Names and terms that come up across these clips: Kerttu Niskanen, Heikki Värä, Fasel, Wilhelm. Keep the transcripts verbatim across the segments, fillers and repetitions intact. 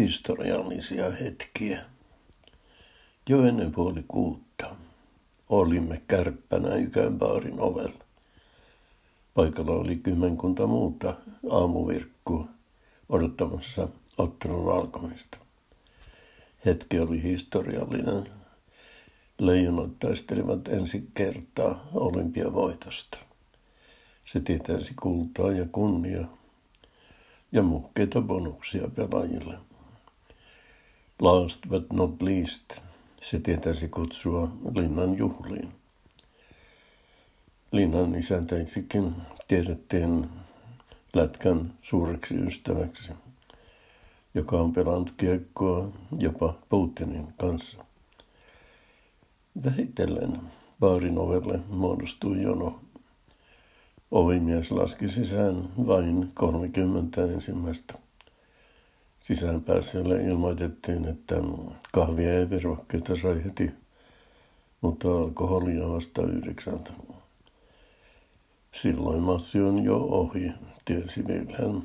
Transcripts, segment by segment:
historiallisia hetkiä. Jo ennen puoli kuutta olimme kärppänä Ykänbaarin ovella. Paikalla oli kymmenkunta muuta aamuvirkkua odottamassa ottelun alkamista. Hetki oli historiallinen. Leijonat taistelivat ensi kertaa olympiavoitosta. Se tietäisi kultaa ja kunnia ja muhkeita bonuksia pelaajille. Last but not least, se tietäisi kutsua linnan juhliin. Linnan isäntäiksikin tiedettiin lätkän suureksi ystäväksi, joka on pelannut kiekkoa jopa Putinin kanssa. Vähitellen baarin ovelle muodostui jono. Ovimies laski sisään vain kolmekymmentä ensimmäistä. Sisään päässeelle ilmoitettiin, että kahvia ja virvokkeita sai heti, mutta alkoholia vasta yhdeksältä. Silloin massi on jo ohi, tiesi Wilhelm.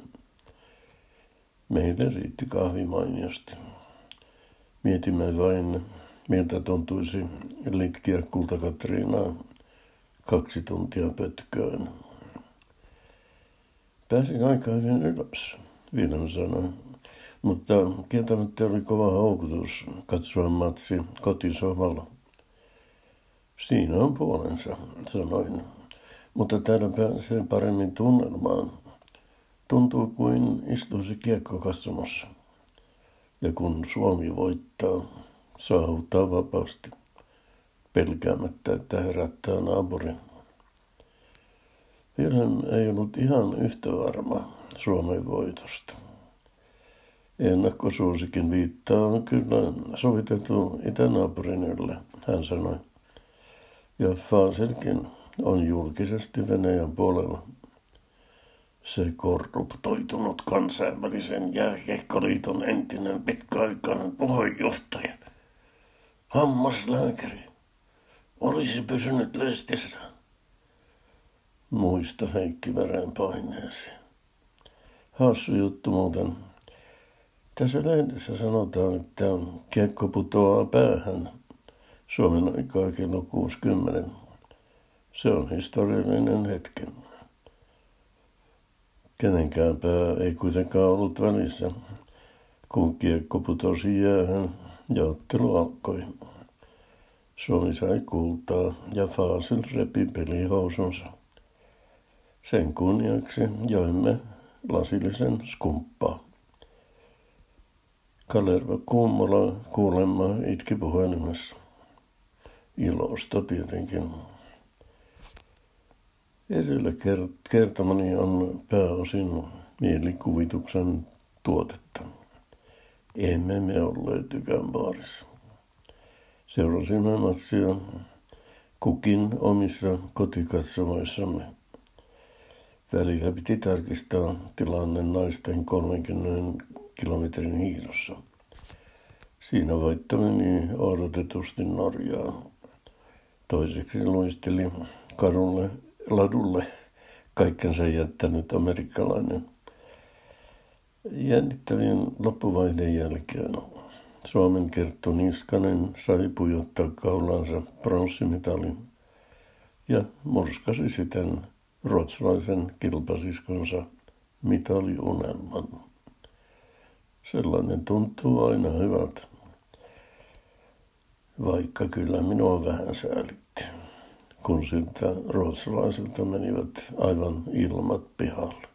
Meille riitti kahvi mainiosti. Mietimme vain, miltä tuntuisi litkiä Kulta-Katriinaa kaksi tuntia pötköön. Pääsin aika hyvin ylös, Wilhelm sanoi, mutta kieltämättä oli kova houkutus katsoa matsi kotisohvalla. Siinä on puolensa, sanoin, mutta täällä pääsee paremmin tunnelmaan. Tuntuu kuin istuisi kiekkokatsomossa. Ja kun Suomi voittaa, saavuttaa vapaasti, pelkäämättä, että herättää naapurin. Wilhelm ei ollut ihan yhtä varma Suomen voitosta. Ennakkosuosikin viittaa on kyllä sovitettu itänaapurin ylle, hän sanoi. Ja Faselkin on julkisesti Venäjän puolella. Se korruptoitunut kansainvälisen jääkiekkoliiton entinen pitkäaikainen puheenjohtaja, hammaslääkäri, olisi pysynyt lestissä. Muista Heikki Värän paineesi. Hassu juttu muuten. Tässä lehdessä sanotaan, että kiekko putoaa päähän Suomen aikaa kello kuusikymmentä. Se on historiallinen hetki. Kenenkään pää ei kuitenkaan ollut välissä, kun kiekko putosi jäähän ja ottelu alkoi. Suomi sai kultaa ja Fasel repi pelihousunsa. Sen kunniaksi joimme lasillisen skumppaa. Kalerva Kummola kuulemma itki puhelimessa. Ilosta tietenkin. Edellä kertomani on pääosin mielikuvituksen tuotetta. Emme me olleet Ykänbaarissa. Seurasimme matsia kukin omissa kotikatsomoissamme. Välillä piti tarkistaa tilanne naisten kolmenkymmenen kilometrin hiidossa. Siinä voittameni odotetusti Norjaa. Toiseksi luisteli karulle ladulle kaikkensa jättänyt amerikkalainen. Jännittävien loppuvaiheen jälkeen Suomen Kerttu Niskanen sai pujottaa kaulaansa pronssimitalin ja murskasi siten ruotsalaisen kilpasiskonsa mitaliunelman. Sellainen tuntuu aina hyvältä, vaikka kyllä minua vähän säälitti, kun siltä ruotsalaisilta menivät aivan ilmat pihalle.